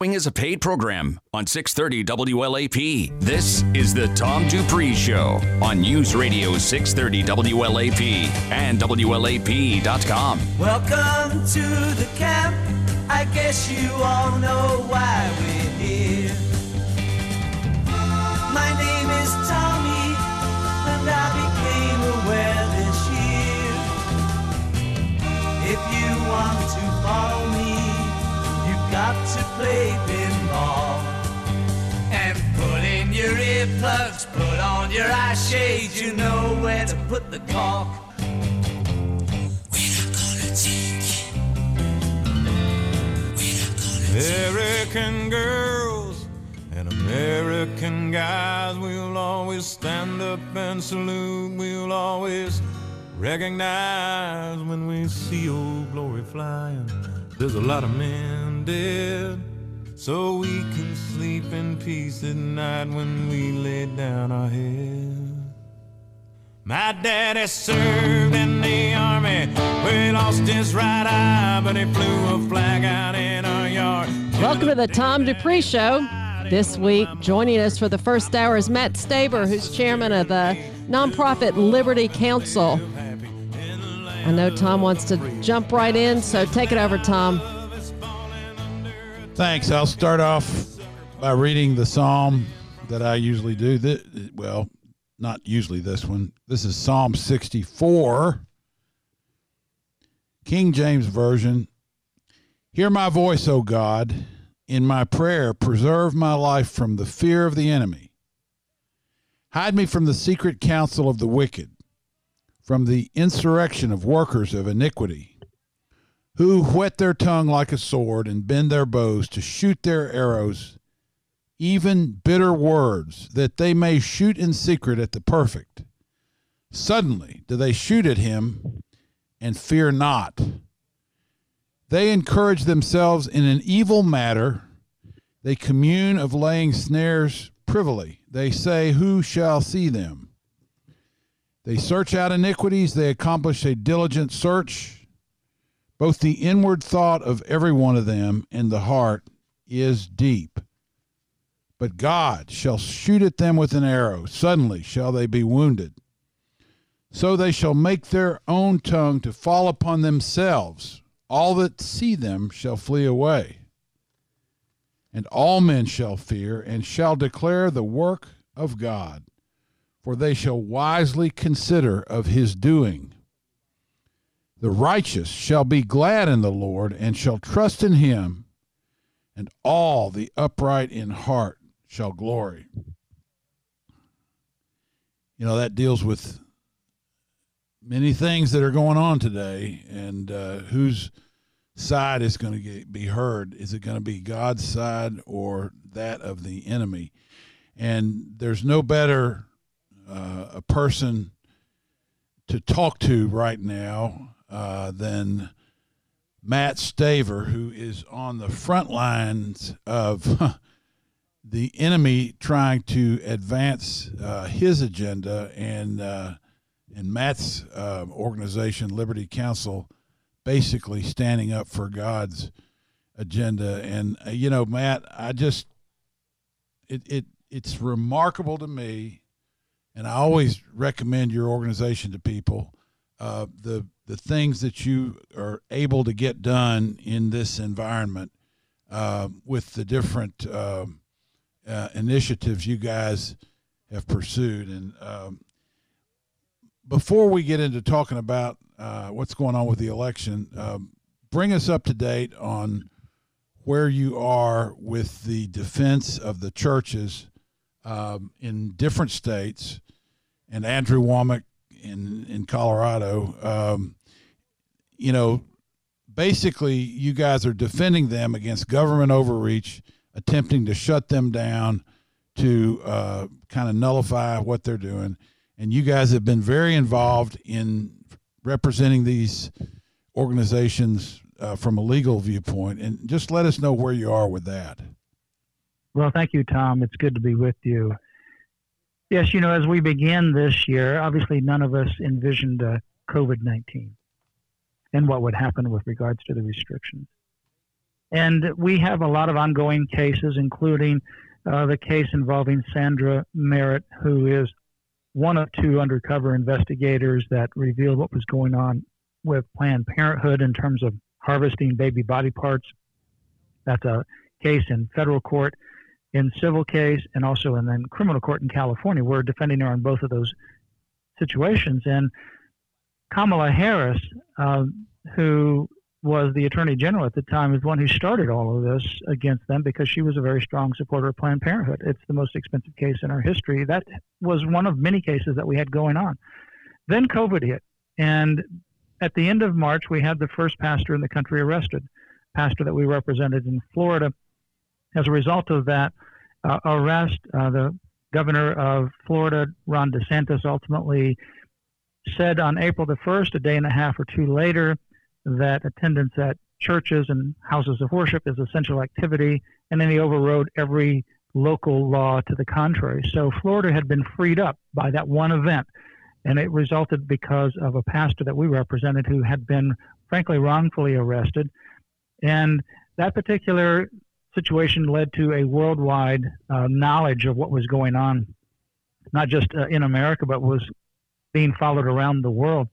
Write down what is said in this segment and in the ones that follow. is a paid program on 630 WLAP. This is the Tom Dupree Show on News Radio 630 WLAP and WLAP.com. Welcome to the camp. I guess you all know why we're here. My name is Tommy, and I became aware this year. If you want to follow me, got to play pinball and put in your earplugs, put on your eye shades, you know where to put the cork. We're not gonna take it. We're not gonna take it. American girls and American guys, we'll always stand up and salute. We'll always recognize when we see old glory flying. There's a lot of men dead, so we can sleep in peace at night when we lay down our head. My daddy served in the army, where he lost his right eye, but he flew a flag out in our yard. Welcome to the Tom Dupree Show. This week, joining us for the first hour is Matt Staver, who's chairman of the nonprofit Liberty Council. I know Tom wants to jump right in, so take it over, Tom. Thanks. I'll start off by reading the psalm that I usually do. Well, not usually this one. This is Psalm 64, King James Version. Hear my voice, O God, in my prayer. Preserve my life from the fear of the enemy. Hide me from the secret counsel of the wicked, from the insurrection of workers of iniquity, who whet their tongue like a sword and bend their bows to shoot their arrows, even bitter words, that they may shoot in secret at the perfect. Suddenly do they shoot at him and fear not. They encourage themselves in an evil matter. They commune of laying snares privily. They say, who shall see them? They search out iniquities. They accomplish a diligent search. Both the inward thought of every one of them and the heart is deep. But God shall shoot at them with an arrow. Suddenly shall they be wounded. So they shall make their own tongue to fall upon themselves. All that see them shall flee away. And all men shall fear and shall declare the work of God. For they shall wisely consider of his doing. The righteous shall be glad in the Lord and shall trust in him, and all the upright in heart shall glory. You know, that deals with many things that are going on today, and whose side is going to be heard. Is it going to be God's side or that of the enemy? And there's no better a person to talk to right now than Matt Staver, who is on the front lines of the enemy trying to advance his agenda, and Matt's organization, Liberty Council, basically standing up for God's agenda. And, you know, Matt, I just, it's remarkable to me. And I always recommend your organization to people, the things that you are able to get done in this environment with the different initiatives you guys have pursued. And before we get into talking about what's going on with the election, bring us up to date on where you are with the defense of the churches in different states. And Andrew Womack in Colorado, you know, basically you guys are defending them against government overreach, attempting to shut them down, to kind of nullify what they're doing. And you guys have been very involved in representing these organizations from a legal viewpoint. And just let us know where you are with that. Well, thank you, Tom. It's good to be with you. Yes, you know, as we begin this year, obviously none of us envisioned COVID-19 and what would happen with regards to the restrictions. And we have a lot of ongoing cases, including the case involving Sandra Merritt, who is one of two undercover investigators that revealed what was going on with Planned Parenthood in terms of harvesting baby body parts. That's a case in federal court, in civil case, and also in then criminal court in California. We're defending her on both of those situations. And Kamala Harris, who was the attorney general at the time, is one who started all of this against them because she was a very strong supporter of Planned Parenthood. It's the most expensive case in our history. That was one of many cases that we had going on. Then COVID hit. And at the end of March, we had the first pastor in the country arrested, pastor that we represented in Florida. As a result of that arrest, the governor of Florida, Ron DeSantis, ultimately said on April the 1st, a day and a half or two later, that attendance at churches and houses of worship is essential activity, and then he overrode every local law to the contrary. So Florida had been freed up by that one event, and it resulted because of a pastor that we represented who had been, frankly, wrongfully arrested. And that particular situation led to a worldwide knowledge of what was going on, not just in America, but was being followed around the world.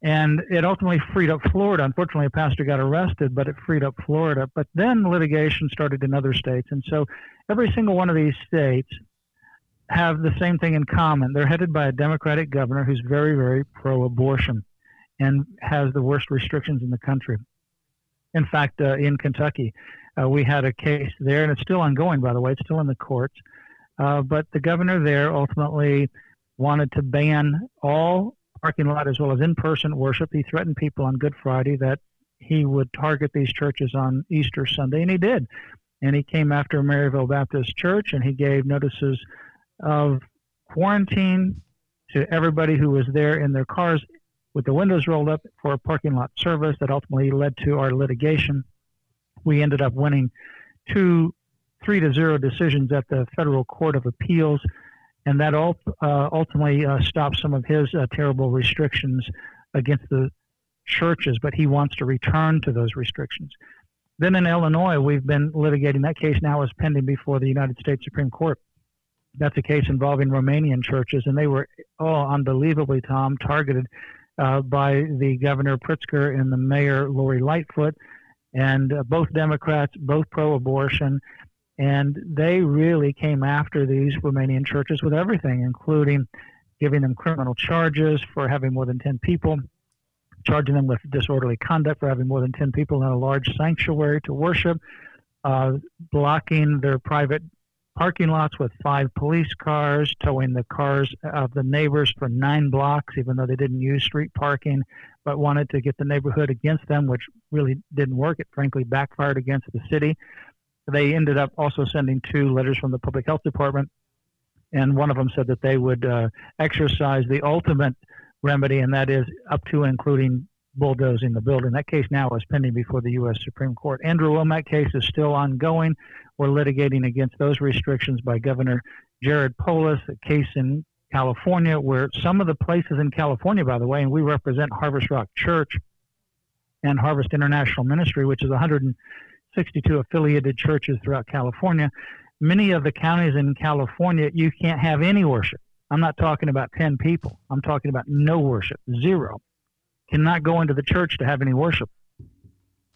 And it ultimately freed up Florida. Unfortunately, a pastor got arrested, but it freed up Florida. But then litigation started in other states. And so every single one of these states have the same thing in common. They're headed by a Democratic governor who's very, very pro-abortion and has the worst restrictions in the country. In fact, in Kentucky, we had a case there, and it's still ongoing, by the way. It's still in the courts. But the governor there ultimately wanted to ban all parking lot as well as in-person worship. He threatened people on Good Friday that he would target these churches on Easter Sunday, and he did. And he came after Maryville Baptist Church, and he gave notices of quarantine to everybody who was there in their cars with the windows rolled up for a parking lot service that ultimately led to our litigation. We ended up winning 3-0 decisions at the Federal Court of Appeals, and that ultimately stopped some of his terrible restrictions against the churches, but he wants to return to those restrictions. Then in Illinois, we've been litigating. That case now is pending before the United States Supreme Court. That's a case involving Romanian churches, and they were all unbelievably, Tom, targeted by the Governor Pritzker and the Mayor, Lori Lightfoot, and both Democrats, both pro-abortion. And they really came after these Romanian churches with everything, including giving them criminal charges for having more than 10 people, charging them with disorderly conduct for having more than 10 people in a large sanctuary to worship, blocking their private parking lots with 5 police cars, towing the cars of the neighbors for 9 blocks, even though they didn't use street parking, but wanted to get the neighborhood against them, which really didn't work. It frankly backfired against the city. They ended up also sending 2 letters from the public health department, and one of them said that they would exercise the ultimate remedy, and that is up to and including bulldozing the building. That case now is pending before the U.S. Supreme Court. Andrew Womack case is still ongoing. We're litigating against those restrictions by Governor Jared Polis, a case in California where some of the places in California, by the way, and we represent Harvest Rock Church and Harvest International Ministry, which is 162 affiliated churches throughout California. Many of the counties in California, you can't have any worship. I'm not talking about 10 people. I'm talking about no worship, 0. Cannot go into the church to have any worship.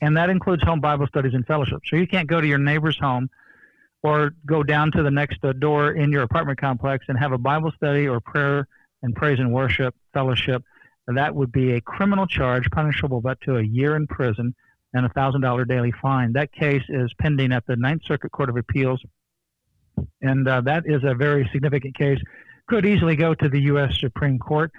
And that includes home Bible studies and fellowship. So you can't go to your neighbor's home or go down to the next door in your apartment complex and have a Bible study or prayer and praise and worship fellowship. And that would be a criminal charge punishable up to a year in prison and a $1,000 daily fine. That case is pending at the Ninth Circuit Court of Appeals, and that is a very significant case. Could easily go to the U.S. Supreme Court.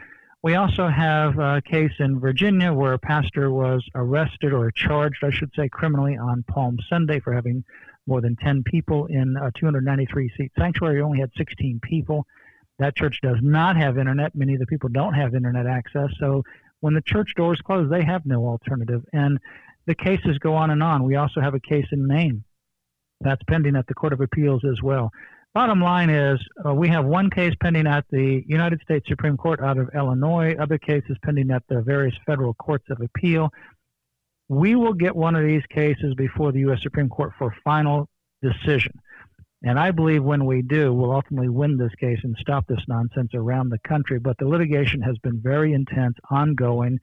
We also have a case in Virginia where a pastor was arrested or charged, I should say, criminally on Palm Sunday for having more than 10 people in a 293-seat sanctuary. Only had 16 people. That church does not have internet. Many of the people don't have internet access. So when the church doors close, they have no alternative. And the cases go on and on. We also have a case in Maine that's pending at the Court of Appeals as well. Bottom line is we have one case pending at the United States Supreme Court out of Illinois, other cases pending at the various federal courts of appeal. we will get one of these cases before the U.S. Supreme Court for final decision. And I believe when we do, we'll ultimately win this case and stop this nonsense around the country. But the litigation has been very intense, ongoing,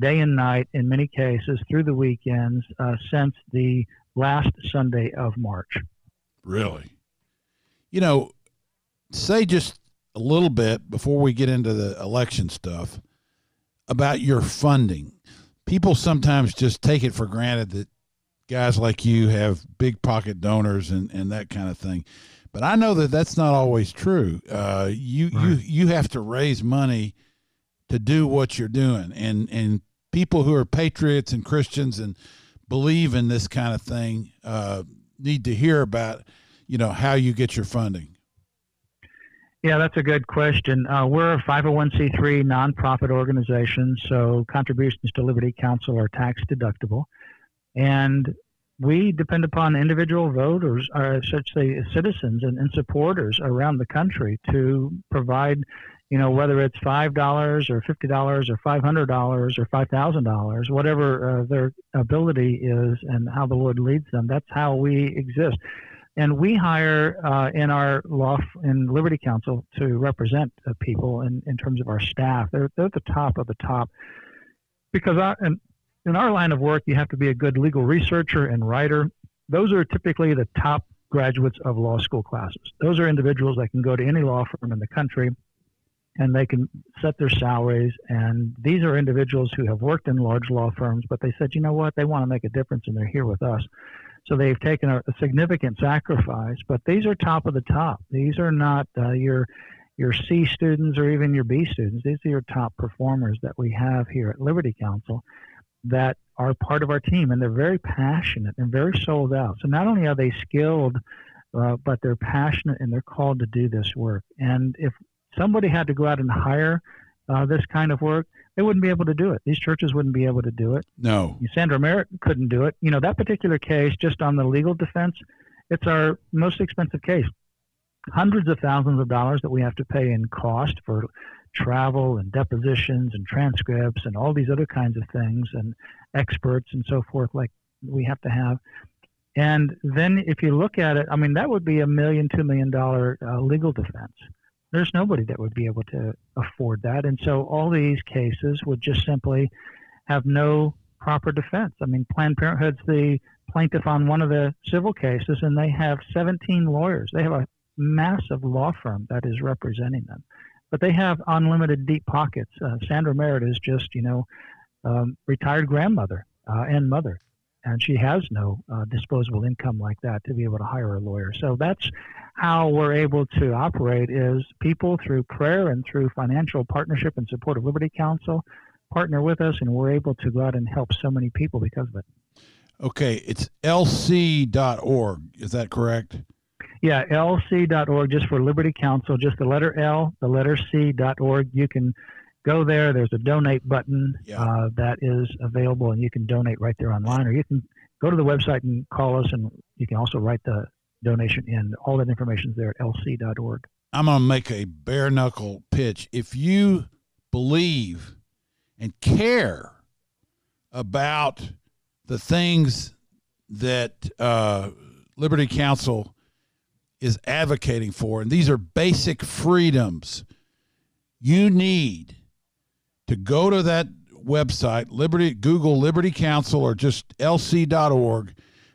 day and night, in many cases, through the weekends, since the last Sunday of March. Really? You know, say just a little bit before we get into the election stuff about your funding. People sometimes just take it for granted that guys like you have big pocket donors and that kind of thing. But I know that that's not always true. You have to raise money to do what you're doing. And people who are patriots and Christians and believe in this kind of thing need to hear about, you know, how you get your funding. Yeah, that's a good question. We're a 501c3 nonprofit organization, so contributions to Liberty Council are tax deductible. And we depend upon individual voters, or such say citizens and supporters around the country to provide, you know, whether it's $5 or $50 or $500 or $5,000, whatever their ability is and how the Lord leads them. That's how we exist. And we hire in our law in Liberty Council to represent people in terms of our staff. They're at the top of the top because in our line of work, you have to be a good legal researcher and writer. Those are typically the top graduates of law school classes. Those are individuals that can go to any law firm in the country, and they can set their salaries. And these are individuals who have worked in large law firms, but they said, you know what, they want to make a difference, and they're here with us. So they've taken a significant sacrifice, but these are top of the top. These are not your C students or even your B students. These are your top performers that we have here at Liberty Council that are part of our team, and they're very passionate and very sold out. So not only are they skilled, but they're passionate and they're called to do this work. And if somebody had to go out and hire this kind of work, they wouldn't be able to do it. These churches wouldn't be able to do it. No. Sandra Merritt couldn't do it. You know, that particular case, just on the legal defense, it's our most expensive case. Hundreds of thousands of dollars that we have to pay in cost for travel and depositions and transcripts and all these other kinds of things and experts and so forth like we have to have. And then if you look at it, I mean, that would be $1 million, $2 million legal defense. There's nobody that would be able to afford that. And so all these cases would just simply have no proper defense. I mean, Planned Parenthood's the plaintiff on one of the civil cases, and they have 17 lawyers. They have a massive law firm that is representing them. But they have unlimited deep pockets. Sandra Merritt is just, you know, retired grandmother and mother, and she has no disposable income like that to be able to hire a lawyer. So that's how we're able to operate is people through prayer and through financial partnership and support of Liberty Council partner with us, and we're able to go out and help so many people because of it. Okay, it's lc.org. Is that correct? Yeah, lc.org, just for Liberty Council, just the letter L, the letter c.org. You can go there. There's a donate button that is available, and you can donate right there online, or you can go to the website and call us, and you can also write the donation in. All that information is there at lc.org. I'm going to make a bare-knuckle pitch. If you believe and care about the things that Liberty Council is advocating for, and these are basic freedoms, you need to go to that website, Google Liberty Council or just lc.org,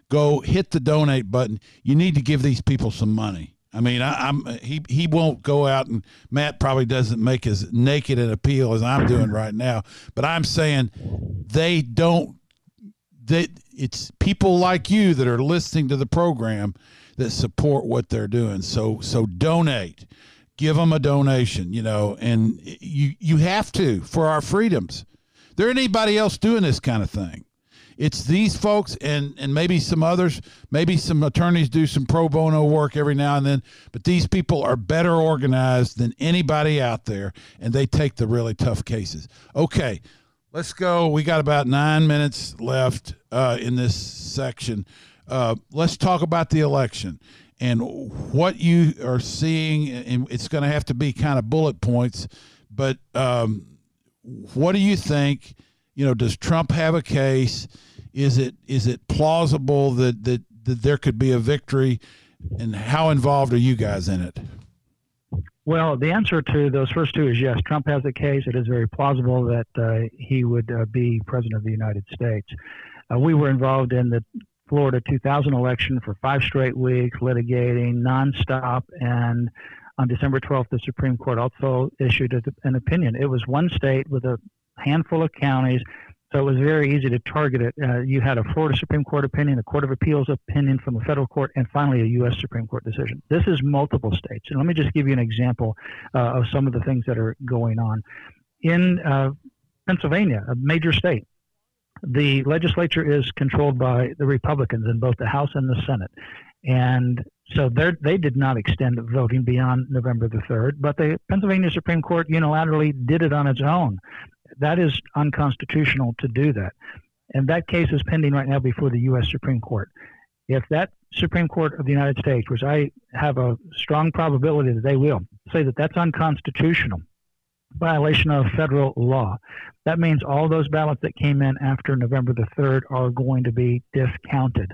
go hit the donate button. You need to give these people some money. I mean, he won't go out, and Matt probably doesn't make as naked an appeal as I'm doing right now, but I'm saying it's people like you that are listening to the program that support what they're doing. So donate, give them a donation, you know, and you have to, for our freedoms. There ain't anybody else doing this kind of thing. It's these folks and maybe some others, maybe some attorneys do some pro bono work every now and then, but these people are better organized than anybody out there, and they take the really tough cases. Okay, let's go. We got about 9 minutes left in this section. Let's talk about the election and what you are seeing, and it's going to have to be kind of bullet points, but what do you think? You know, does Trump have a case? Is it plausible that there could be a victory, and how involved are you guys in it? Well, the answer to those first two is yes. Trump has a case. It is very plausible that he would be president of the United States. We were involved in the Florida 2000 election for 5 straight weeks, litigating nonstop, and on December 12th, the Supreme Court also issued an opinion. It was one state with a handful of counties, so it was very easy to target it. You had a Florida Supreme Court opinion, a Court of Appeals opinion from the federal court, and finally a U.S. Supreme Court decision. This is multiple states. And let me just give you an example of some of the things that are going on. In Pennsylvania, a major state, the legislature is controlled by the Republicans in both the House and the Senate. And so they did not extend voting beyond November the 3rd, but the Pennsylvania Supreme Court unilaterally did it on its own. That is unconstitutional to do that. And that case is pending right now before the U.S. Supreme Court. If that Supreme Court of the United States, which I have a strong probability that they will, say that that's unconstitutional, violation of federal law, that means all those ballots that came in after November the 3rd are going to be discounted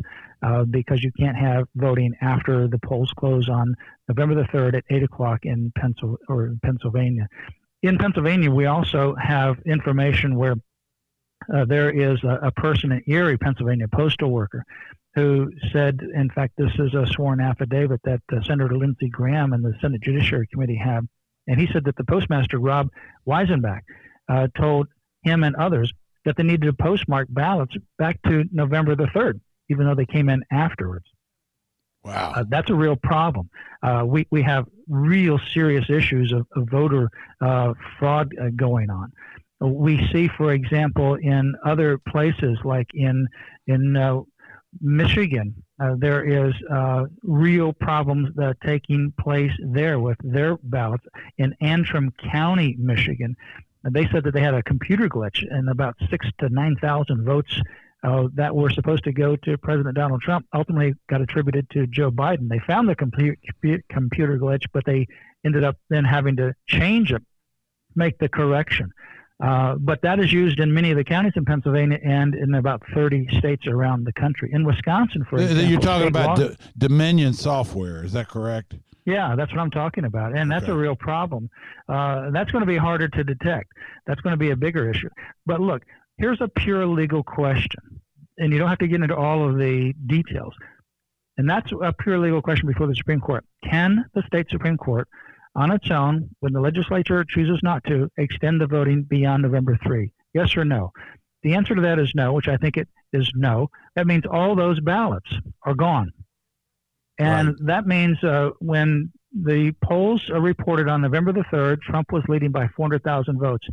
because you can't have voting after the polls close on November the 3rd at 8 o'clock in Pennsylvania. In Pennsylvania, we also have information where there is a person in Erie, Pennsylvania, postal worker, who said, in fact, this is a sworn affidavit that Senator Lindsey Graham and the Senate Judiciary Committee have. And he said that the postmaster, Rob Weisenbach, told him and others that they needed to postmark ballots back to November the 3rd, even though they came in afterwards. Wow. That's a real problem. We have real serious issues of voter fraud going on. We see, for example, in other places like in Michigan, there is real problems that are taking place there with their ballots. In Antrim County, Michigan, they said that they had a computer glitch and about 6,000 to 9,000 votes that were supposed to go to President Donald Trump ultimately got attributed to Joe Biden. They found the computer glitch, but they ended up then having to change it, make the correction. But that is used in many of the counties in Pennsylvania and in about 30 states around the country. In Wisconsin, for example. You're talking about Dominion software, is that correct? Yeah, that's what I'm talking about. And that's a real problem. That's going to be harder to detect. That's going to be a bigger issue. But look, here's a pure legal question, and you don't have to get into all of the details. And that's a pure legal question before the Supreme Court. Can the state Supreme Court, on its own, when the legislature chooses not to, extend the voting beyond November 3? Yes or no? The answer to that is no, which I think it is no. That means all those ballots are gone. And that means when the polls are reported on November the 3rd, Trump was leading by 400,000 votes.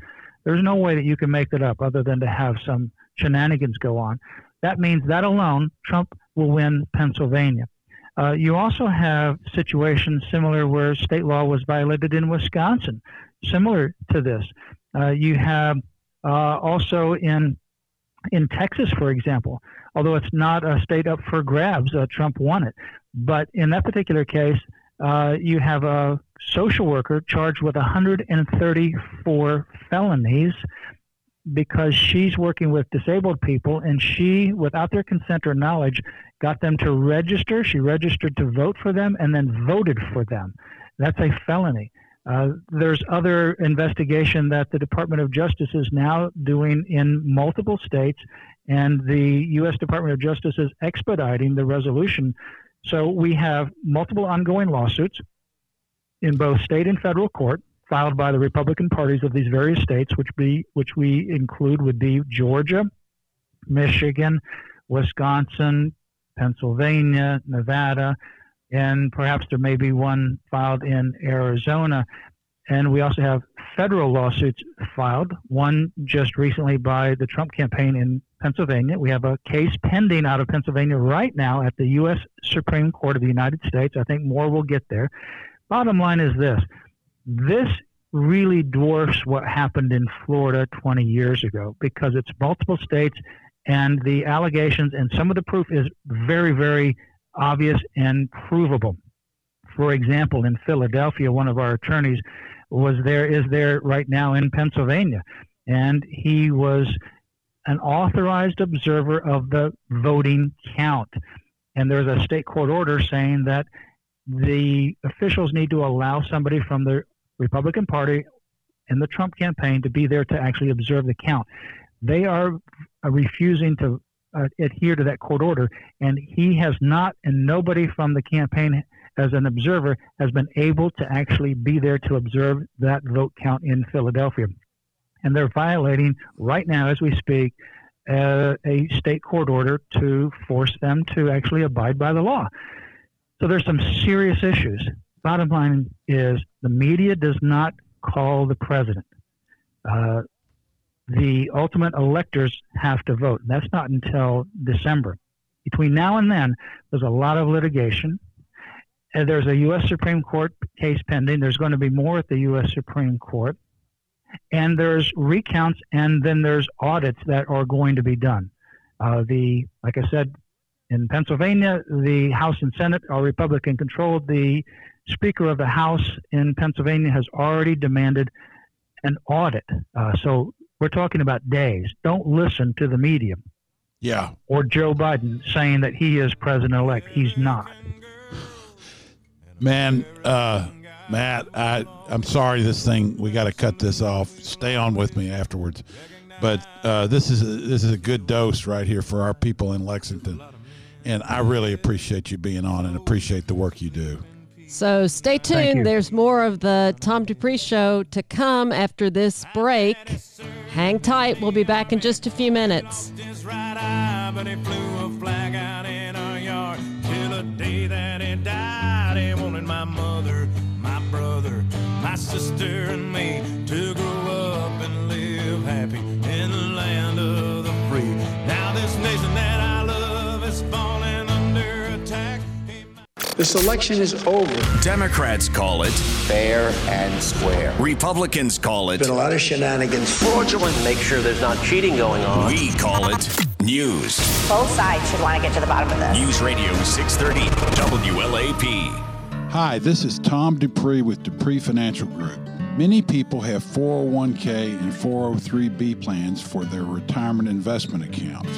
There's no way that you can make that up other than to have some shenanigans go on. That means that alone, Trump will win Pennsylvania. You also have situations similar where state law was violated in Wisconsin, similar to this. You have also in Texas, for example, although it's not a state up for grabs, Trump won it. But in that particular case, you have a social worker charged with 134 felonies because she's working with disabled people, and she, without their consent or knowledge, got them to register. She registered to vote for them and then voted for them. That's a felony. There's other investigation that the Department of Justice is now doing in multiple states, and the U.S. Department of Justice is expediting the resolution. So we have multiple ongoing lawsuits in both state and federal court filed by the Republican parties of these various states, which we include would be Georgia, Michigan, Wisconsin, Pennsylvania, Nevada, and perhaps there may be one filed in Arizona. And we also have federal lawsuits filed, one just recently by the Trump campaign in Pennsylvania. We have a case pending out of Pennsylvania right now at the U.S. Supreme Court of the United States. I think more will get there. Bottom line is this. This really dwarfs what happened in Florida 20 years ago because it's multiple states and the allegations and some of the proof is very, very obvious and provable. For example, in Philadelphia, one of our attorneys is there right now in Pennsylvania, and he was an authorized observer of the voting count. And there's a state court order saying that the officials need to allow somebody from the Republican Party and the Trump campaign to be there to actually observe the count. They are refusing to adhere to that court order, and he has not, and nobody from the campaign as an observer has been able to actually be there to observe that vote count in Philadelphia. And they're violating right now as we speak a state court order to force them to actually abide by the law. So there's some serious issues. Bottom line is the media does not call the president. The ultimate electors have to vote. That's not until December. Between now and then, there's a lot of litigation. There's a U.S. Supreme Court case pending. There's going to be more at the U.S. Supreme Court. And there's recounts, and then there's audits that are going to be done. Like I said, in Pennsylvania, the House and Senate are Republican-controlled. The Speaker of the House in Pennsylvania has already demanded an audit. So we're talking about days. Don't listen to the media. Yeah. Or Joe Biden saying that he is president-elect. He's not. Man, Matt, I'm sorry this thing, we got to cut this off. Stay on with me afterwards. But this is a good dose right here for our people in Lexington. And I really appreciate you being on and appreciate the work you do. So stay tuned. There's more of the Tom Dupree Show to come after this break. Hang tight. We'll be back in just a few minutes. Sister and me to grow up and live happy in the land of the free. Now this nation that I love is falling under attack. This election is over. Democrats call it fair and square. Republicans call it been a lot of shenanigans, fraudulent. Make sure there's not cheating going on. We call it news. Both sides should want to get to the bottom of this. News Radio 630 WLAP. Hi, this is Tom Dupree with Dupree Financial Group. Many people have 401k and 403b plans for their retirement investment accounts.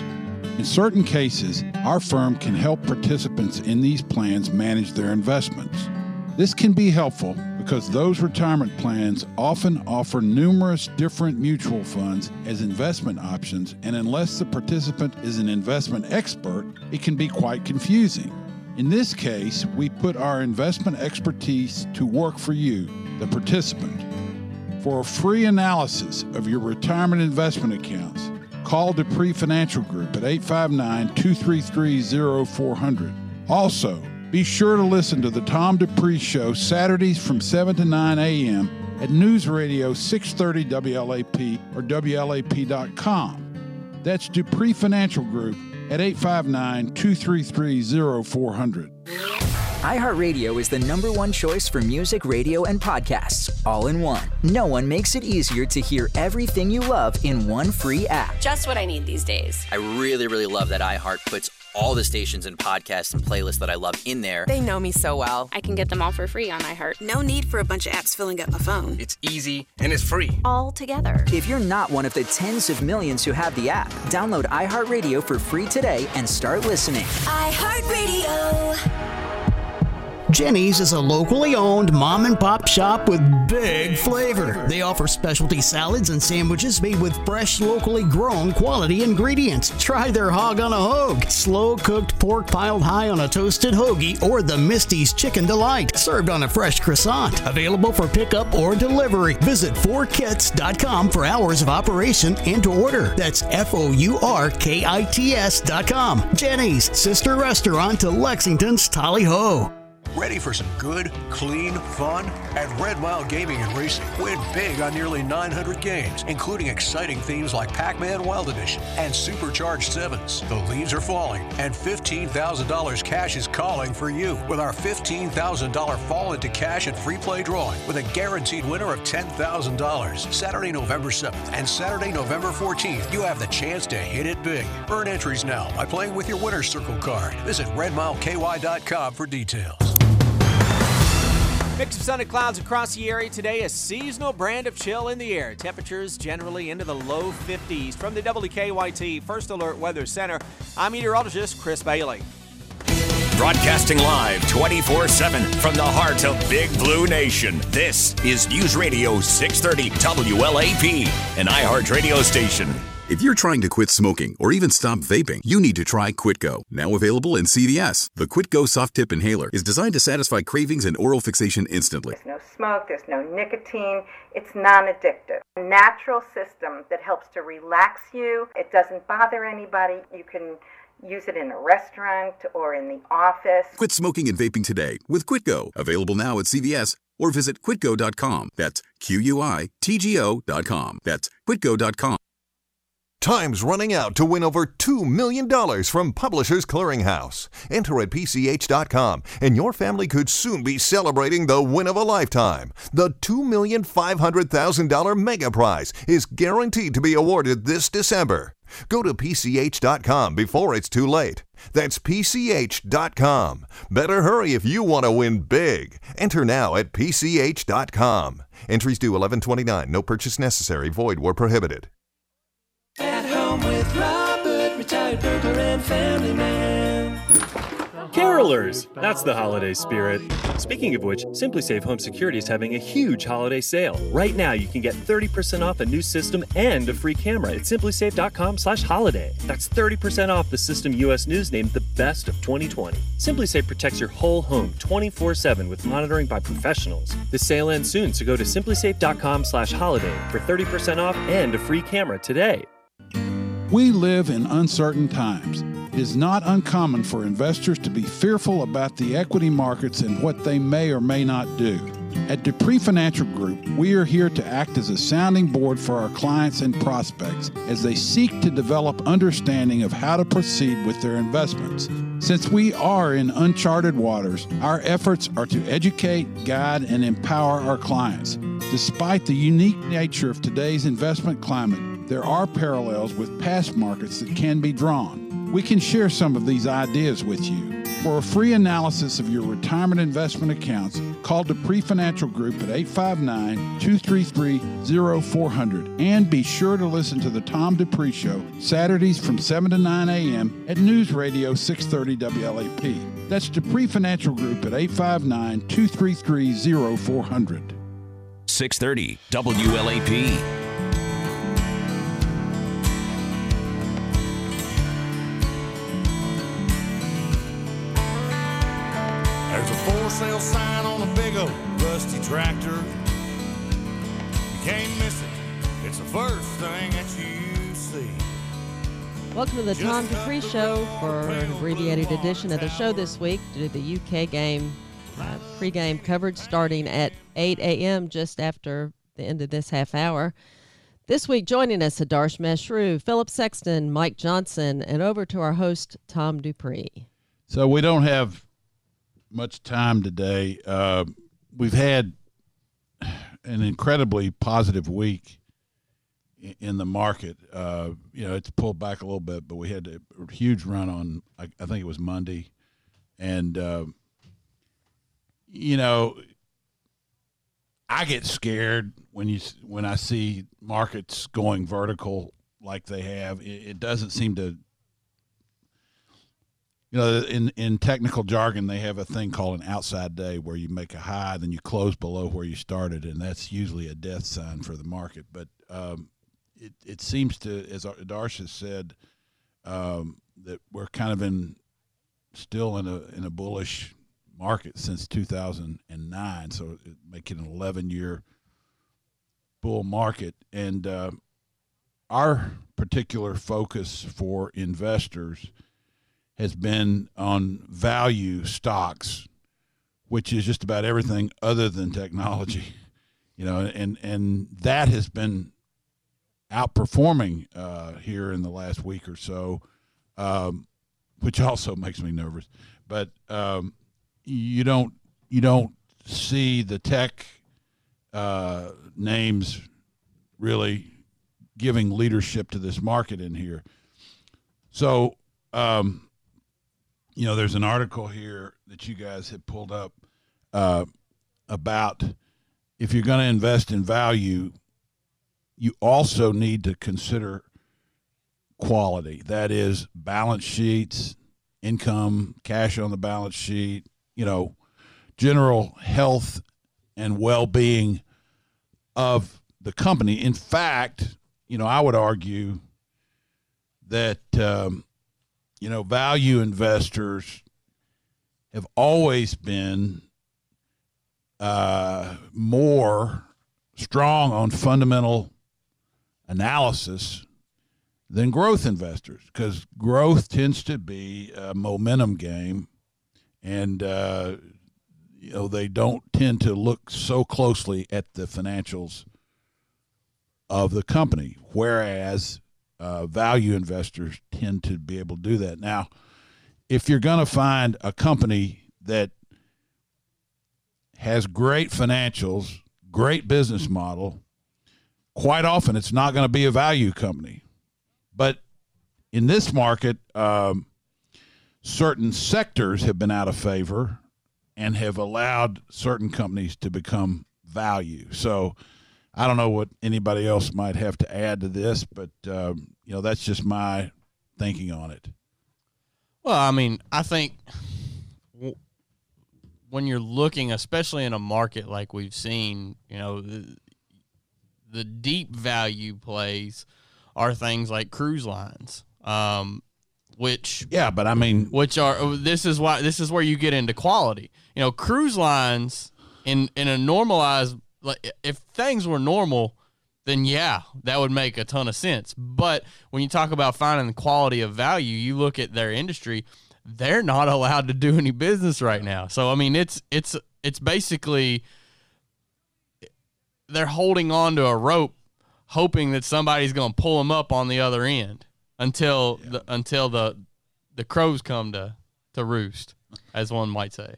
In certain cases, our firm can help participants in these plans manage their investments. This can be helpful because those retirement plans often offer numerous different mutual funds as investment options, and unless the participant is an investment expert, it can be quite confusing. In this case, we put our investment expertise to work for you, the participant. For a free analysis of your retirement investment accounts, call Dupree Financial Group at 859-233-0400. Also, be sure to listen to the Tom Dupree Show Saturdays from 7 to 9 a.m. at News Radio 630 WLAP or WLAP.com. That's Dupree Financial Group at 859-233-0400. iHeartRadio is the #1 choice for music, radio, and podcasts, all in one. No one makes it easier to hear everything you love in one free app. Just what I need these days. I really, really love that iHeart puts all the stations and podcasts and playlists that I love in there. They know me so well. I can get them all for free on iHeart. No need for a bunch of apps filling up my phone. It's easy and it's free. All together. If you're not one of the tens of millions who have the app, download iHeartRadio for free today and start listening. iHeartRadio. Jenny's is a locally owned mom-and-pop shop with big flavor. They offer specialty salads and sandwiches made with fresh, locally grown quality ingredients. Try their hog on a hoag, slow-cooked pork piled high on a toasted hoagie, or the Misty's Chicken Delight, served on a fresh croissant. Available for pickup or delivery. Visit fourkits.com for hours of operation and to order. That's fourkits.com. Jenny's, sister restaurant to Lexington's Tally Ho. Ready for some good, clean fun? At Red Mile Gaming and Racing, win big on nearly 900 games, including exciting themes like Pac-Man Wild Edition and Supercharged 7s. The leaves are falling, and $15,000 cash is calling for you with our $15,000 Fall into Cash and Free Play drawing with a guaranteed winner of $10,000. Saturday, November 7th and Saturday, November 14th, you have the chance to hit it big. Earn entries now by playing with your Winner's Circle card. Visit RedMileKY.com for details. Mix of sun and clouds across the area today, a seasonal brand of chill in the air. Temperatures generally into the low 50s. From the WKYT First Alert Weather Center, I'm meteorologist Chris Bailey. Broadcasting live 24/7 from the heart of Big Blue Nation, this is News Radio 630 WLAP, an iHeartRadio station. If you're trying to quit smoking or even stop vaping, you need to try QuitGo, now available in CVS. The QuitGo soft tip inhaler is designed to satisfy cravings and oral fixation instantly. There's no smoke, there's no nicotine, it's non-addictive. A natural system that helps to relax you. It doesn't bother anybody. You can use it in a restaurant or in the office. Quit smoking and vaping today with QuitGo, available now at CVS. Or visit QuitGo.com. That's QUITGO.com. That's QuitGo.com. Time's running out to win over $2 million from Publishers Clearinghouse. Enter at PCH.com, and your family could soon be celebrating the win of a lifetime. The $2,500,000 mega prize is guaranteed to be awarded this December. Go to PCH.com before it's too late. That's PCH.com. Better hurry if you want to win big. Enter now at PCH.com. Entries due 11/29. No purchase necessary. Void where prohibited. At home with Robert, retired burger and family man. Carolers! That's the holiday spirit. Speaking of which, SimpliSafe Home Security is having a huge holiday sale. Right now, you can get 30% off a new system and a free camera at SimpliSafe.com/holiday. That's 30% off the system U.S. News named the best of 2020. SimpliSafe protects your whole home 24/7 with monitoring by professionals. The sale ends soon, so go to SimpliSafe.com/holiday for 30% off and a free camera today. We live in uncertain times. It is not uncommon for investors to be fearful about the equity markets and what they may or may not do. At Dupree Financial Group, we are here to act as a sounding board for our clients and prospects as they seek to develop understanding of how to proceed with their investments. Since we are in uncharted waters, our efforts are to educate, guide, and empower our clients. Despite the unique nature of today's investment climate, there are parallels with past markets that can be drawn. We can share some of these ideas with you. For a free analysis of your retirement investment accounts, call Dupree Financial Group at 859-233-0400. And be sure to listen to the Tom Dupree Show, Saturdays from 7 to 9 a.m. at News Radio 630 WLAP. That's Dupree Financial Group at 859-233-0400. 630 WLAP. Sale sign on a big old rusty tractor. You can't miss it. It's the first thing that you see. Welcome to the Tom Dupree Show for an abbreviated edition of the show this week due to the UK game pregame coverage starting at 8 a.m. just after the end of this half hour. This week joining us are Darsh Meshru, Philip Sexton, Mike Johnson, and over to our host, Tom Dupree. So we don't have much time today. We've had an incredibly positive week in the market. It's pulled back a little bit, but we had a huge run on, I think it was Monday. And, I get scared when I see markets going vertical like they have. It doesn't seem to. In technical jargon, they have a thing called an outside day where you make a high, then you close below where you started, and that's usually a death sign for the market. But it seems to, as Darsh has said, that we're kind of still in a bullish market since 2009, so making an 11-year bull market. And our particular focus for investors has been on value stocks, which is just about everything other than technology, and that has been outperforming here in the last week or so, which also makes me nervous. But you don't see the tech names really giving leadership to this market in here. So there's an article here that you guys had pulled up about if you're going to invest in value, you also need to consider quality. That is balance sheets, income, cash on the balance sheet, you know, general health and well-being of the company. In fact, you know, I would argue that, you know, value investors have always been more strong on fundamental analysis than growth investors, because growth tends to be a momentum game, and you know, they don't tend to look so closely at the financials of the company, whereas value investors tend to be able to do that. Now, if you're going to find a company that has great financials, great business model, quite often it's not going to be a value company. But in this market, certain sectors have been out of favor and have allowed certain companies to become value. So I don't know what anybody else might have to add to this, but, you know, that's just my thinking on it. Well, I mean, I think when you're looking, especially in a market like we've seen, you know, the deep value plays are things like cruise lines, which, yeah, but I mean, which are, this is where you get into quality, you know, cruise lines in a normalized, like if things were normal, then yeah, that would make a ton of sense. But when you talk about finding the quality of value, you look at their industry, they're not allowed to do any business right now. So, I mean, it's basically they're holding on to a rope, hoping that somebody's going to pull them up on the other end until the crows come to roost, as one might say.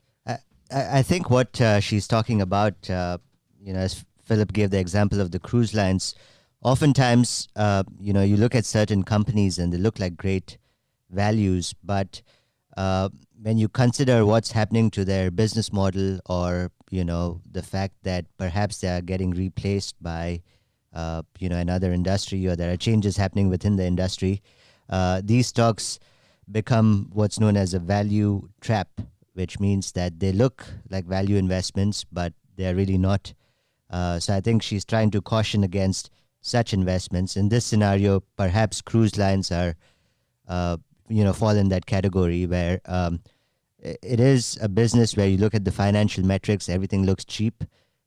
I think what she's talking about, you know, as Philip gave the example of the cruise lines, oftentimes, you know, you look at certain companies and they look like great values, but when you consider what's happening to their business model, or, you know, the fact that perhaps they are getting replaced by, you know, another industry, or there are changes happening within the industry, these stocks become what's known as a value trap, which means that they look like value investments, but they're really not. So I think she's trying to caution against such investments. In this scenario, perhaps cruise lines are, you know, fall in that category where it is a business where you look at the financial metrics, everything looks cheap,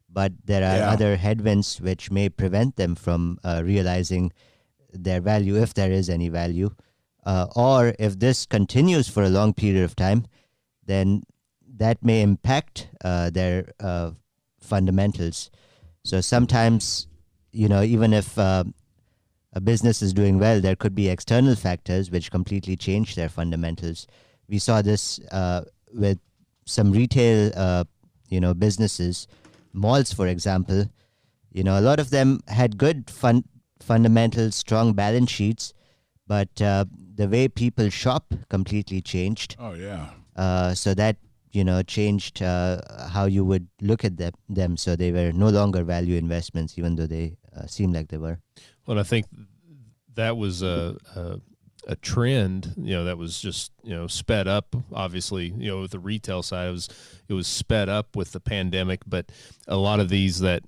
but there are other headwinds which may prevent them from realizing their value, if there is any value. Or if this continues for a long period of time, then that may impact their fundamentals. So sometimes, you know, even if a business is doing well, there could be external factors which completely change their fundamentals. We saw this with some retail, you know, businesses. Malls, for example, you know, a lot of them had good fundamentals, strong balance sheets, but the way people shop completely changed. Oh, yeah. So that, you know, changed how you would look at them. So they were no longer value investments, even though they seemed like they were. Well, I think that was a trend, you know, that was just, you know, sped up, obviously, you know, with the retail side, it was sped up with the pandemic, but a lot of these that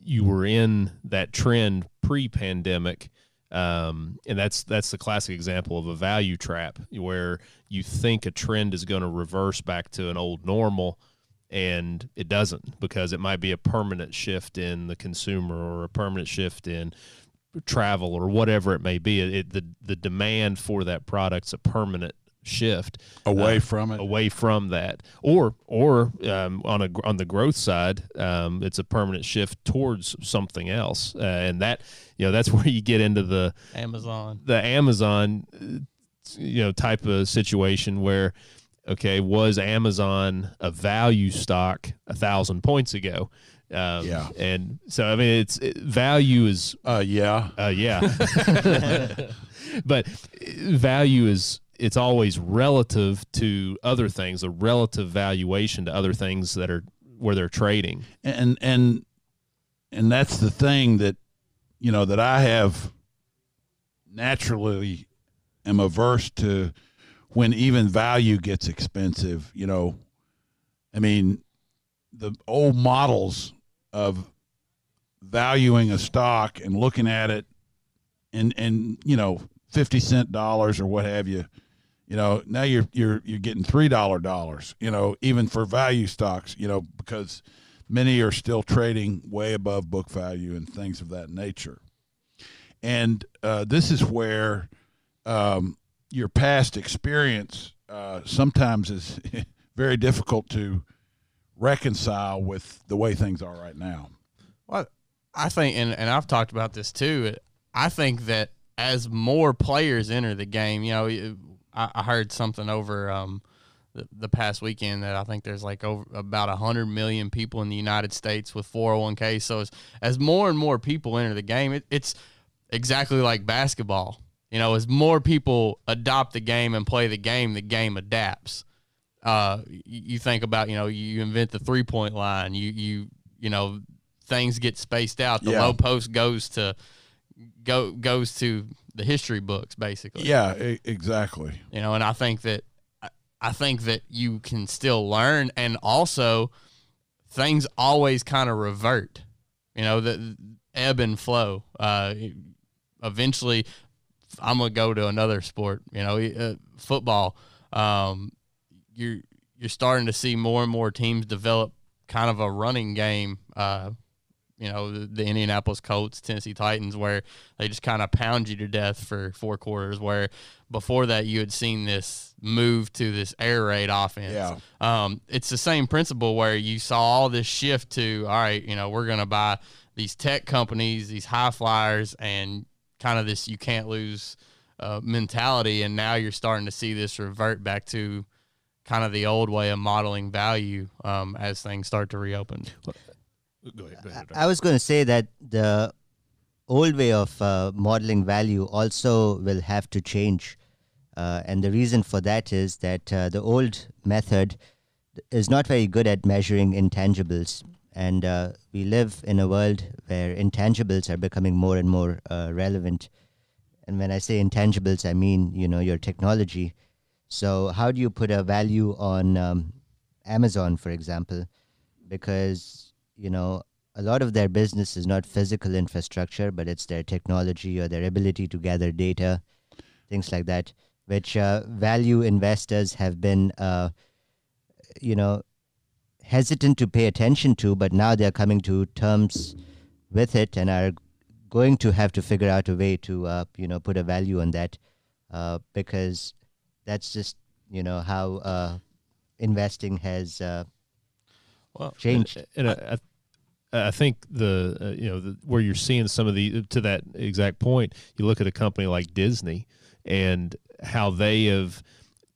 you were in that trend pre-pandemic, and that's the classic example of a value trap, where you think a trend is going to reverse back to an old normal, and it doesn't, because it might be a permanent shift in the consumer, or a permanent shift in travel, or whatever it may be. The demand for that product's a permanent shift away from it, away from that, or on the growth side, it's a permanent shift towards something else, and that, you know, that's where you get into the Amazon, you know, type of situation where, okay, was Amazon a value stock 1,000 points ago? Yeah, and so I mean, value is but value is, it's always relative to other things, a relative valuation to other things that are they're trading. And that's the thing that, you know, that I have naturally am averse to when even value gets expensive. You know, I mean, the old models of valuing a stock and looking at it and, you know, 50-cent dollars or what have you, you know, now you're getting $3 dollars, you know, even for value stocks, you know, because many are still trading way above book value and things of that nature. And this is where your past experience sometimes is very difficult to reconcile with the way things are right now. Well, I think, and I've talked about this too, I think that as more players enter the game, you know, I heard something over the past weekend that I think there's like over about 100 million people in the United States with 401k. So as more and more people enter the game, it's exactly like basketball. You know, as more people adopt the game and play the game adapts. You think about, you know, you invent the 3-point line, you know, things get spaced out. The low post goes to the history books, basically. Yeah, exactly. You know, and I think that you can still learn, and also things always kind of revert, you know, the ebb and flow. Eventually I'm going to go to another sport, you know, football. You're starting to see more and more teams develop kind of a running game, you know, the Indianapolis Colts, Tennessee Titans, where they just kind of pound you to death for four quarters, where before that you had seen this move to this air raid offense. Yeah. It's the same principle where you saw all this shift to, all right, you know, we're going to buy these tech companies, these high flyers, and kind of this you can't lose mentality. And now you're starting to see this revert back to kind of the old way of modeling value as things start to reopen. Go ahead. I was going to say that the old way of modeling value also will have to change. And the reason for that is that the old method is not very good at measuring intangibles. And we live in a world where intangibles are becoming more and more relevant. And when I say intangibles, I mean, you know, your technology. So how do you put a value on Amazon, for example? Because, you know, a lot of their business is not physical infrastructure, but it's their technology or their ability to gather data, things like that, which value investors have been, you know, hesitant to pay attention to, but now they're coming to terms with it and are going to have to figure out a way to, you know, put a value on that because that's just, you know, how investing has changed. And I think the, you know, where you're seeing some of the, to that exact point, you look at a company like Disney and how they have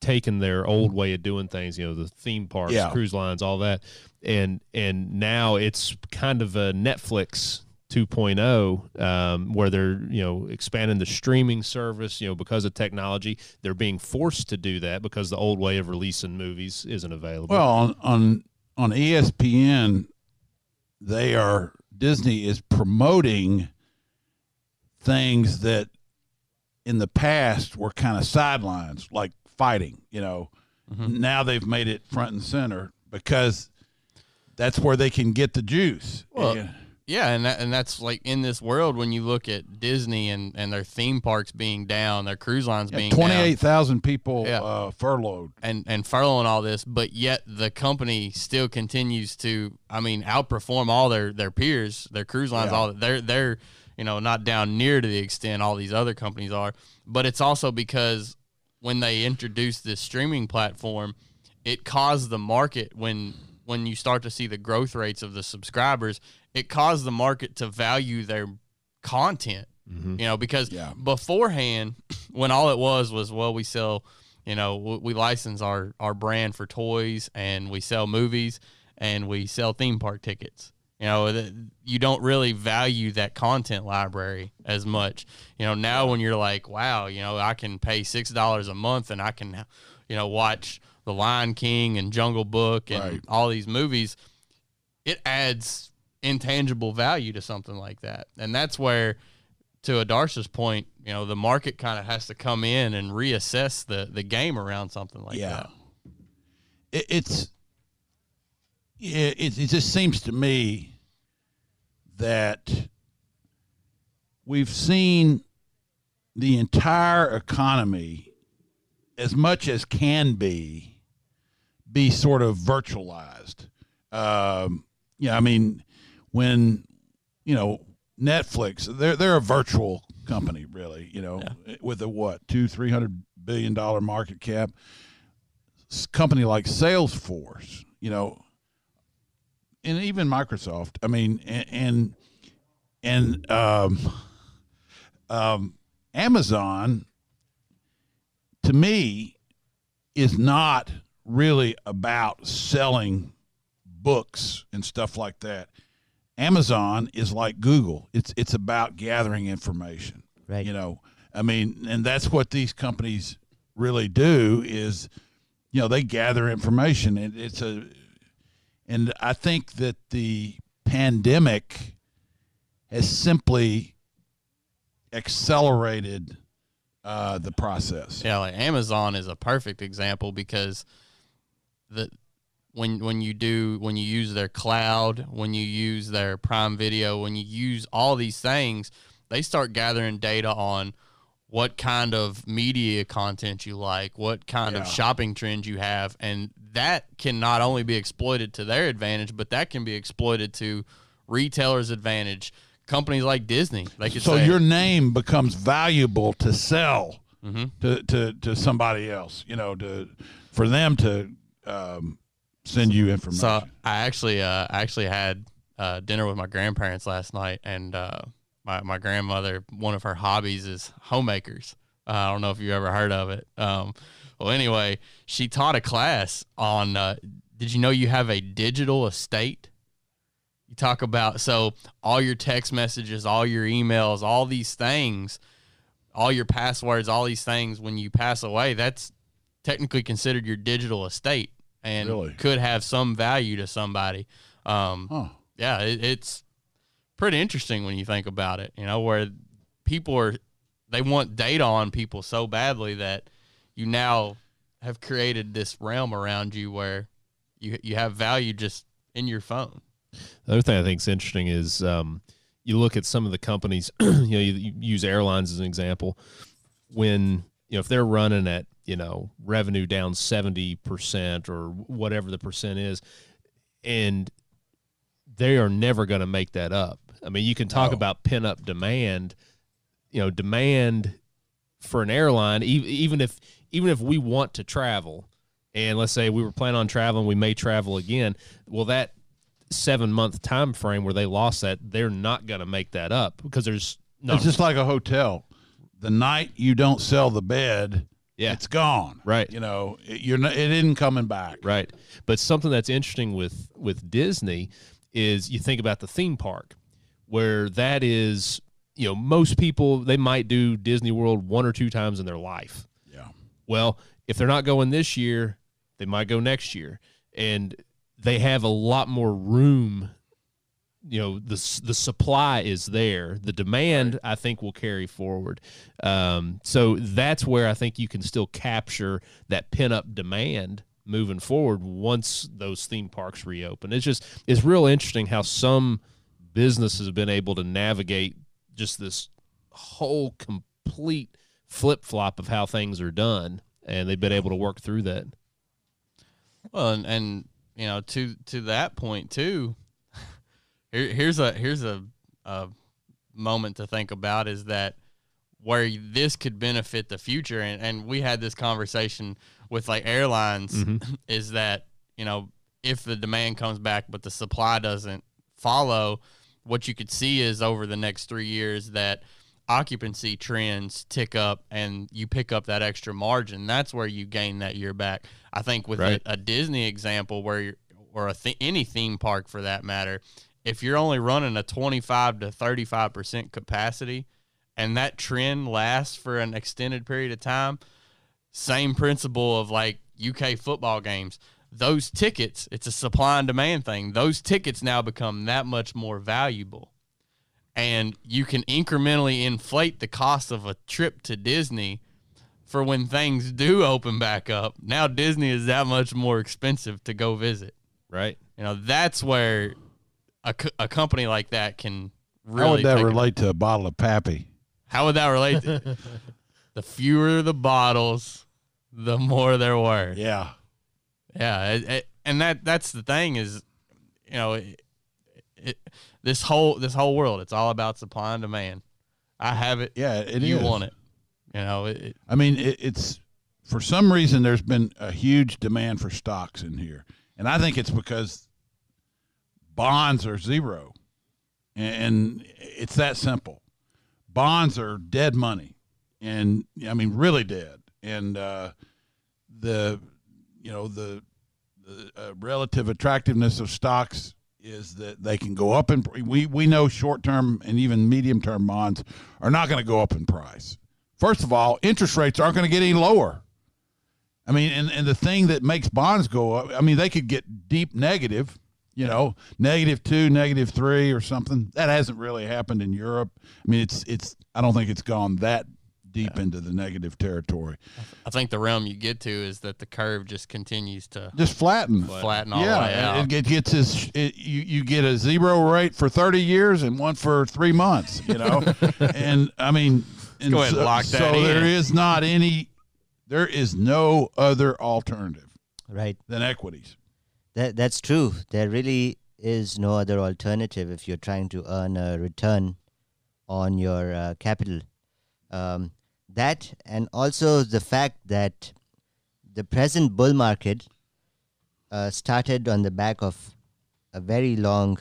taken their old way of doing things, you know, the theme parks, cruise lines, all that. And now it's kind of a Netflix 2.0, where they're, you know, expanding the streaming service, you know, because of technology. They're being forced to do that because the old way of releasing movies isn't available. Well, on ESPN, Disney is promoting things that in the past were kind of sidelines, like fighting, you know. Mm-hmm. Now they've made it front and center because that's where they can get the juice. Well, yeah, and that's like in this world when you look at Disney and their theme parks being down, their cruise lines being down. 28,000 people furloughed. And furloughing all this, but yet the company still continues to, I mean, outperform all their peers, their cruise lines, all that. They're, you know, not down near to the extent all these other companies are. But it's also because when they introduced this streaming platform, it caused the market, when you start to see the growth rates of the subscribers, it caused the market to value their content, you know, because beforehand, when all it was, well, we sell, you know, we license our brand for toys, and we sell movies, and we sell theme park tickets. You know, you don't really value that content library as much. You know, now when you're like, wow, you know, I can pay $6 a month and I can, you know, watch The Lion King and Jungle Book and all these movies, it adds intangible value to something like that. And that's where, to Adarsh's point, you know, the market kind of has to come in and reassess the game around something like that. It just seems to me that we've seen the entire economy, as much as can be sort of virtualized. I mean, when, you know, Netflix, they're a virtual company, really, you know, with a $200-300 billion market cap. Company like Salesforce, you know, and even Microsoft. I mean, and Amazon, to me, is not really about selling books and stuff like that. Amazon is like Google. It's about gathering information, right? You know, I mean, and that's what these companies really do is, you know, they gather information, and and I think that the pandemic has simply accelerated the process. Yeah, like Amazon is a perfect example, because when you use their cloud, when you use their Prime Video, when you use all these things, they start gathering data on what kind of media content you like, what kind of shopping trends you have. And that can not only be exploited to their advantage, but that can be exploited to retailers' advantage. Companies like Disney, so your name becomes valuable to sell to somebody else, you know, for them to send you information. So I actually had dinner with my grandparents last night, and my grandmother, one of her hobbies is homemakers. I don't know if you ever heard of it. Well, anyway, she taught a class on, did you know you have a digital estate? You talk about, so all your text messages, all your emails, all these things, all your passwords, all these things, when you pass away, that's technically considered your digital estate and could have some value to somebody. Yeah, it's pretty interesting when you think about it, you know, where people they want data on people so badly that you now have created this realm around you where you have value just in your phone. The other thing I think is interesting is you look at some of the companies, you know, you use airlines as an example. When, you know, if they're running at, you know, revenue down 70% or whatever the percent is, and they are never going to make that up. I mean, you can talk about pent-up demand. You know, demand for an airline, even if we want to travel, and let's say we were planning on traveling, we may travel again. Well, that 7-month time frame where they lost that, they're not going to make that up, because there's no. It's just like a hotel. The night you don't sell the bed, it's gone. Right. You know, it isn't coming back. Right. But something that's interesting with Disney is you think about the theme park, where that is, you know, most people, they might do Disney World 1 or 2 times in their life. Yeah. Well, if they're not going this year, they might go next year. And they have a lot more room. You know, the supply is there. The demand, I think, will carry forward. So that's where I think you can still capture that pent-up demand moving forward once those theme parks reopen. It's real interesting how some businesses have been able to navigate just this whole complete flip-flop of how things are done, and they've been able to work through that. Well, and you know, to that point too, here's a moment to think about, is that where this could benefit the future. And we had this conversation with like airlines, is that, you know, if the demand comes back but the supply doesn't follow, what you could see is over the next 3 years that occupancy trends tick up and you pick up that extra margin. That's where you gain that year back. I think with a Disney example, where any theme park for that matter, if you're only running a 25 to 35% capacity and that trend lasts for an extended period of time, same principle of like UK football games. those tickets, it's a supply and demand thing. Those tickets now become that much more valuable. And you can incrementally inflate the cost of a trip to Disney for when things do open back up. Now Disney is that much more expensive to go visit. Right. You know, that's where a company like that can really. How would that relate to a bottle of Pappy? How would that relate to the fewer the bottles, the more they're worth. Yeah. Yeah. And that's the thing is, you know, this whole world, it's all about supply and demand. I have it. Yeah. You want it. You know, it's for some reason there's been a huge demand for stocks in here. And I think it's because bonds are zero. And it's that simple. Bonds are dead money. And I mean, really dead. And, the relative attractiveness of stocks is that they can go up, and we know short-term and even medium-term bonds are not going to go up in price. First of all, interest rates aren't going to get any lower. I mean, and the thing that makes bonds go up, I mean, they could get deep negative, you know, -2, -3 or something. That hasn't really happened in Europe. I mean, it's I don't think it's gone that deep into the negative territory. I think the realm you get to is that the curve just continues to just flatten all the way out. It gets you get a zero rate for 30 years and one for 3 months, you know. And I mean, go ahead and lock that in. So there is no other alternative, right, than equities. That's true. There really is no other alternative if you're trying to earn a return on your capital. That, and also the fact that the present bull market started on the back of a very long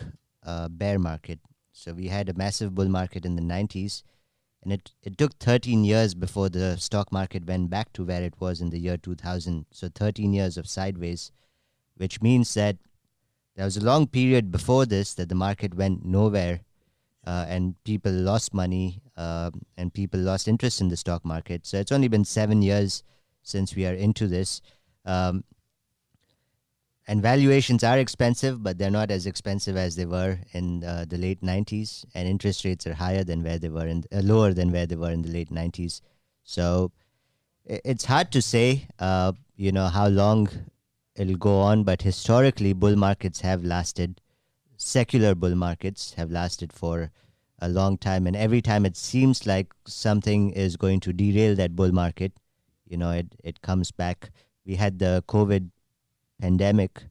bear market. So we had a massive bull market in the 90s, and it took 13 years before the stock market went back to where it was in the year 2000. So 13 years of sideways, which means that there was a long period before this that the market went nowhere. And people lost money, and people lost interest in the stock market. So it's only been 7 years since we are into this. And valuations are expensive, but they're not as expensive as they were in the late 90s. And interest rates are lower than where they were in the late 90s. So it's hard to say, how long it'll go on. But historically, bull markets have lasted. Secular bull markets have lasted for a long time, and every time it seems like something is going to derail that bull market, it comes back. We had the COVID pandemic,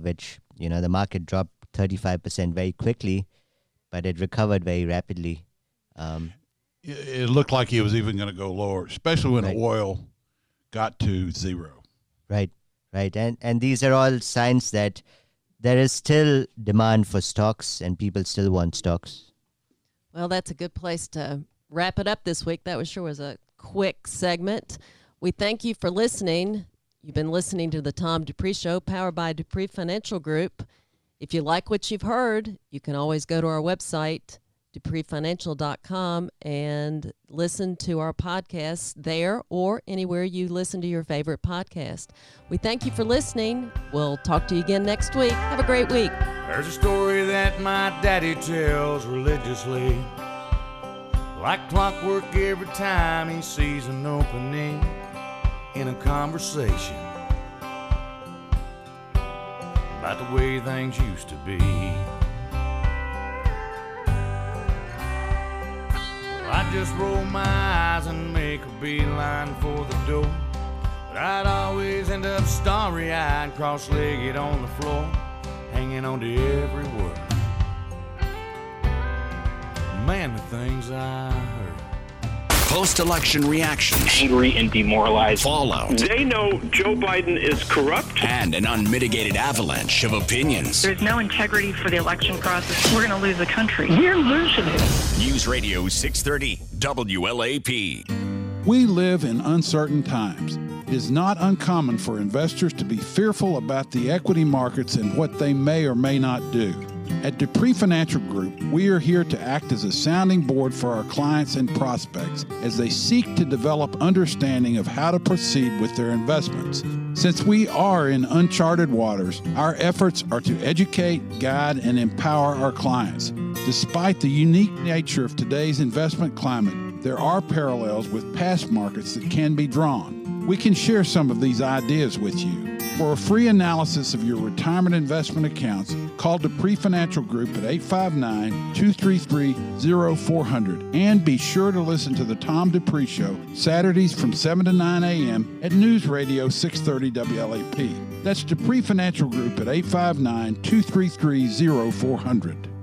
which, the market dropped 35% very quickly, but it recovered very rapidly. It looked like it was even going to go lower, especially when oil got to zero. Right. And these are all signs that there is still demand for stocks, and people still want stocks. Well, that's a good place to wrap it up this week. That sure was a quick segment. We thank you for listening. You've been listening to the Tom Dupree Show, powered by Dupree Financial Group. If you like what you've heard, you can always go to our website, DupreeFinancial.com, and listen to our podcast there or anywhere you listen to your favorite podcast. We thank you for listening. We'll talk to you again next week. Have a great week. There's a story that my daddy tells religiously, like clockwork every time he sees an opening in a conversation about the way things used to be. I'd just roll my eyes and make a beeline for the door, but I'd always end up starry-eyed, cross-legged on the floor, hanging on to every word. Man, the things I heard. Post-election reaction. Angry and demoralized. Fallout. They know Joe Biden is corrupt. And an unmitigated avalanche of opinions. There's no integrity for the election process. We're going to lose the country. We're losing it. News Radio 630 WLAP. We live in uncertain times. It is not uncommon for investors to be fearful about the equity markets and what they may or may not do. At Dupree Financial Group, we are here to act as a sounding board for our clients and prospects as they seek to develop understanding of how to proceed with their investments. Since we are in uncharted waters, our efforts are to educate, guide, and empower our clients. Despite the unique nature of today's investment climate, there are parallels with past markets that can be drawn. We can share some of these ideas with you. For a free analysis of your retirement investment accounts, call Dupree Financial Group at 859-233-0400. And be sure to listen to the Tom Dupree Show, Saturdays from 7 to 9 a.m. at News Radio 630 WLAP. That's Dupree Financial Group at 859-233-0400.